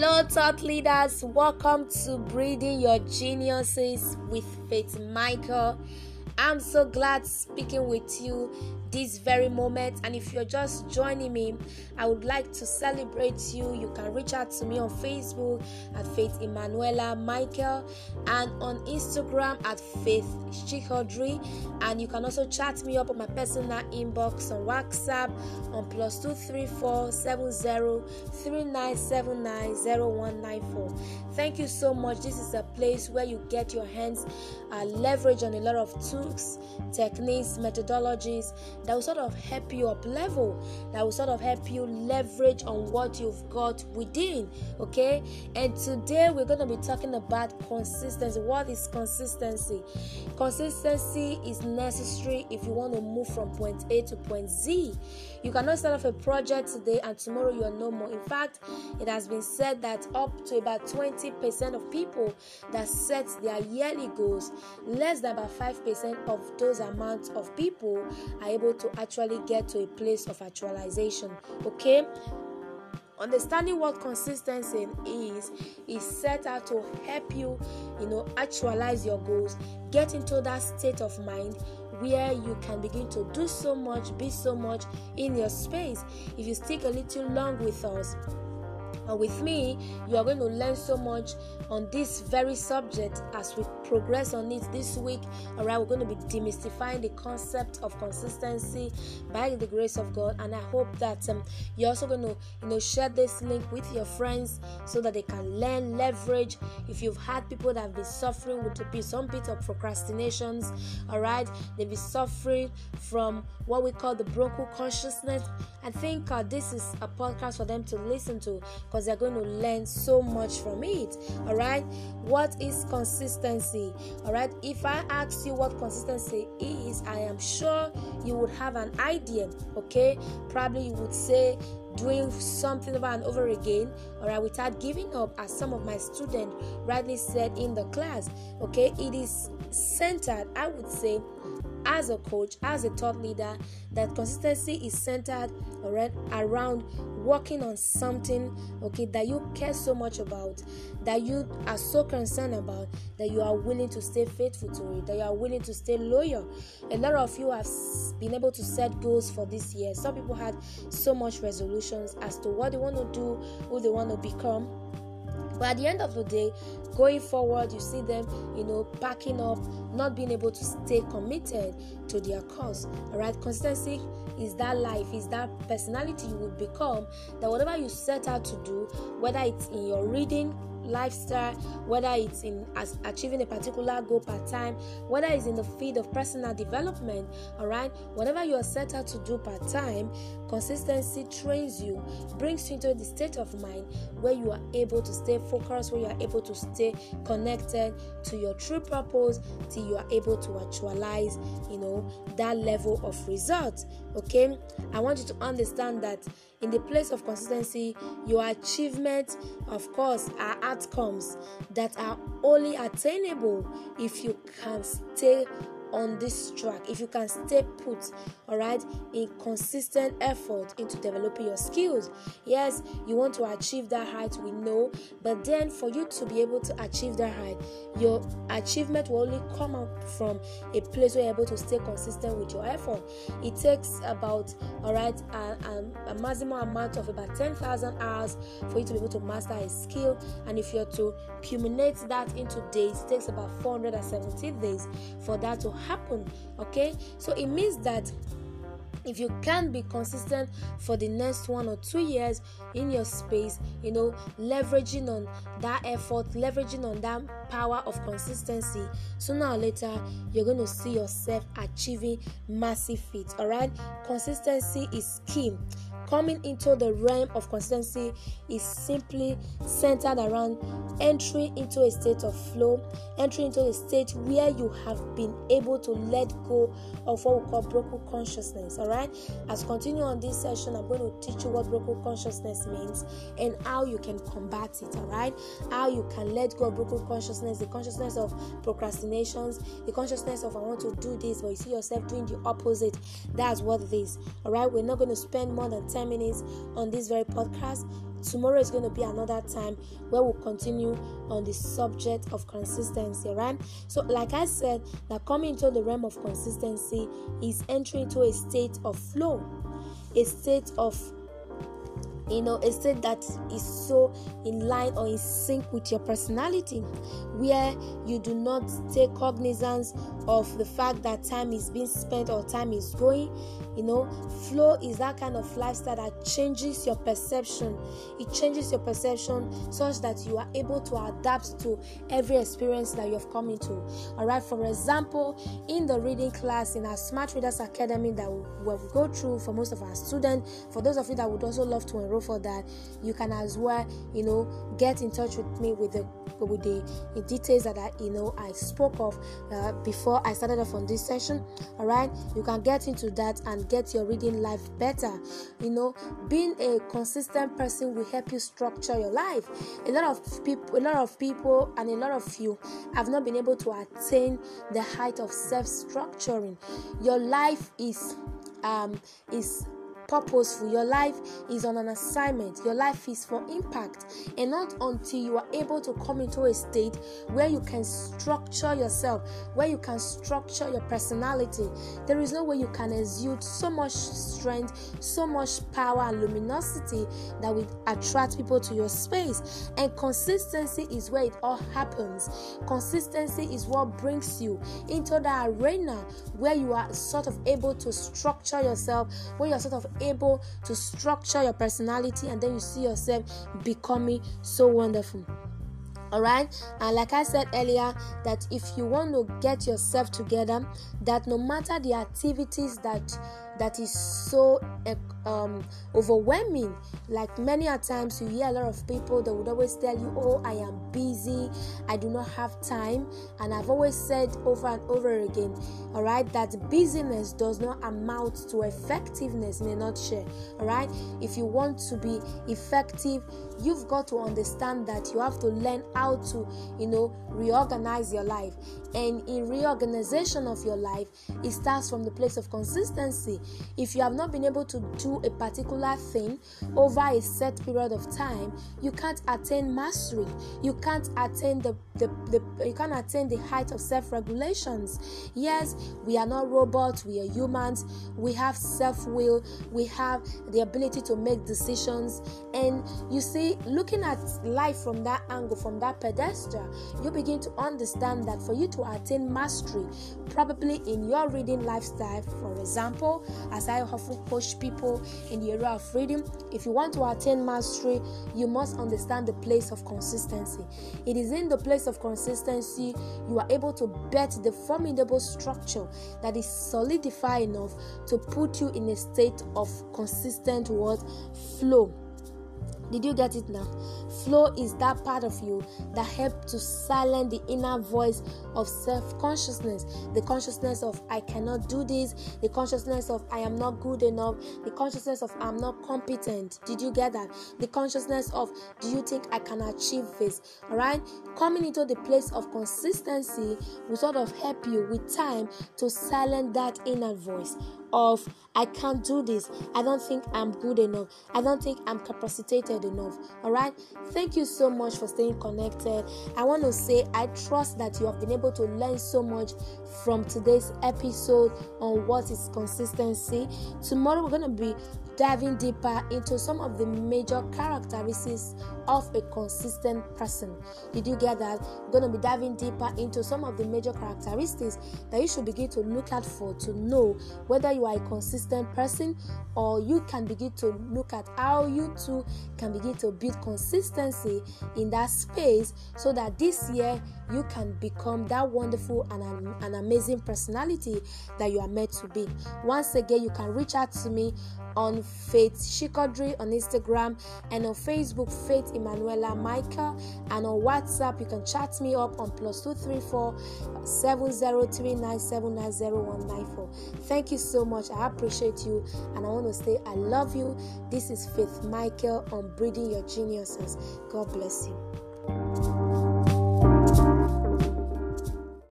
Hello thought leaders, welcome to Breeding Your Geniuses with Faith Michael. I'm so glad speaking with you this very moment, and if you're just joining me, I would like to celebrate you. You can reach out to me on Facebook at Faith Emmanuella Michael and on Instagram at Faith Chikodri, and you can also chat me up on my personal inbox on WhatsApp on +234 70 3979 0194. Thank you so much. This is a place where you get your hands leverage on a lot of tools, techniques, methodologies that will sort of help you up level, that will sort of help you leverage on what you've got within. Okay, and today we're going to be talking about consistency. What is consistency? Consistency is necessary if you want to move from point A to point Z. You cannot start off a project today and tomorrow you are no more. In fact, it has been said that up to about 20% of people that set their yearly goals, less than about 5% of those amounts of people are able to actually get to a place of actualization. Okay? Understanding what consistency is set out to help you, actualize your goals, get into that state of mind where you can begin to do so much, be so much in your space. If you stick a little long with us, and with me, you are going to learn so much on this very subject as we progress on it this week. All right, we're going to be demystifying the concept of consistency by the grace of God, and I hope that you're also going to, share this link with your friends so that they can learn, leverage. If you've had people that have been suffering with some bit of procrastinations, all right, they've been suffering from what we call the broken consciousness. I think this is a podcast for them to listen to, because they're going to learn so much from it. All right, what is consistency? All right, if I ask you what consistency is, I am sure you would have an idea. Okay, probably you would say doing something over and over again, all right, without giving up, as some of my students rightly said in the class. Okay, it is centered, I would say, as a coach, as a thought leader, that consistency is centered around working on something, okay, that you care so much about, that you are so concerned about, that you are willing to stay faithful to it, that you are willing to stay loyal. A lot of you have been able to set goals for this year. Some people had so much resolutions as to what they want to do, who they want to become. But at the end of the day, going forward, you see them, packing up, not being able to stay committed to their cause. All right, consistency is that life, is that personality you would become, that whatever you set out to do, whether it's in your reading lifestyle, whether it's in achieving a particular goal part-time, whether it's in the field of personal development, all right, whatever you are set out to do part-time, consistency trains you, brings you into the state of mind where you are able to stay focused, where you are able to stay connected to your true purpose, till you are able to actualize, that level of result. Okay, I want you to understand that in the place of consistency, your achievements, of course, are outcomes that are only attainable if you can stay on this track, if you can stay put, all right, in consistent effort into developing your skills. Yes, you want to achieve that height, we know, but then for you to be able to achieve that height, your achievement will only come up from a place where you're able to stay consistent with your effort. It takes about, all right, a maximum amount of about 10,000 hours for you to be able to master a skill, and if you're to accumulate that into days, it takes about 470 days for that to happen. Okay, so it means that if you can be consistent for the next 1 or 2 years in your space, leveraging on that effort, leveraging on that power of consistency, sooner or later you're going to see yourself achieving massive feats. All right, consistency is key. Coming into the realm of consistency is simply centered around entry into a state of flow, entry into a state where you have been able to let go of what we call broken consciousness. All right, as continue on this session, I'm going to teach you what broken consciousness means and how you can combat it. All right, how you can let go of broken consciousness, the consciousness of procrastinations, the consciousness of I want to do this, but you see yourself doing the opposite. That's what it is. All right, we're not going to spend more than 10 minutes on this very podcast. Tomorrow is going to be another time where we'll continue on the subject of consistency, right? So like I said, that coming into the realm of consistency is entering into a state of flow, a state of, you know, a state that is so in line or in sync with your personality, where you do not take cognizance of the fact that time is being spent or time is going. You know, flow is that kind of lifestyle that changes your perception. It changes your perception such that you are able to adapt to every experience that you have come into. All right, for example, in the reading class in our Smart Readers Academy that we'll go through for most of our students, for those of you that would also love to enroll for that, you can as well, you know, get in touch with me with the details that I spoke of before I started off on this session. All right, you can get into that and get your reading life better. You know, being a consistent person will help you structure your life. A lot of people and a lot of you have not been able to attain the height of self-structuring. Your life is purposeful. Your life is on an assignment. Your life is for impact, and not until you are able to come into a state where you can structure yourself, where you can structure your personality, there is no way you can exude so much strength, so much power and luminosity that will attract people to your space. And consistency is where it all happens. Consistency is what brings you into the arena where you are sort of able to structure yourself, where you are sort of able to structure your personality, and then you see yourself becoming so wonderful. All right, and like I said earlier, that if you want to get yourself together, that no matter the activities that is so overwhelming, like many a times you hear a lot of people that would always tell you, oh, I am busy, I do not have time. And I've always said over and over again, all right, that busyness does not amount to effectiveness in a nutshell. All right, if you want to be effective, you've got to understand that you have to learn how to, reorganize your life. And in reorganization of your life, it starts from the place of consistency. If you have not been able to do a particular thing over a set period of time, you can't attain mastery. You can't attain the height of self-regulations. Yes, we are not robots, we are humans. We have self-will, we have the ability to make decisions. And you see, looking at life from that angle, from that pedestal, you begin to understand that for you to attain mastery, probably in your reading lifestyle, for example, as I often coach people in the area of reading, if you want to attain mastery, you must understand the place of consistency. It is in the place of consistency you are able to bet the formidable structure that is solidified enough to put you in a state of consistent flow. Did you get it now? Flow is that part of you that helps to silence the inner voice of self-consciousness, the consciousness of I cannot do this, the consciousness of I am not good enough, the consciousness of I'm not competent. Did you get that? The consciousness of do you think I can achieve this? All right? Coming into the place of consistency will sort of help you with time to silence that inner voice of I can't do this, I don't think I'm good enough, I don't think I'm capacitated enough. All right, thank you so much for staying connected. I want to say I trust that you have been able to learn so much from today's episode on what is consistency. Tomorrow we're going to be diving deeper into some of the major characteristics of a consistent person. Did you get that? We're going to be diving deeper into some of the major characteristics that you should begin to look out for to know whether you are a consistent person, or you can begin to look at how you too can begin to build consistency in that space, so that this year you can become that wonderful and amazing personality that you are meant to be. Once again, you can reach out to me on Faith Shikodri on Instagram, and on Facebook, Faith Emmanuella Michael, and on WhatsApp, you can chat me up on +234 703 9790194. Thank you so much. I appreciate you, and I want to say I love you. This is Faith Michael on Breeding Your Geniuses. God bless you.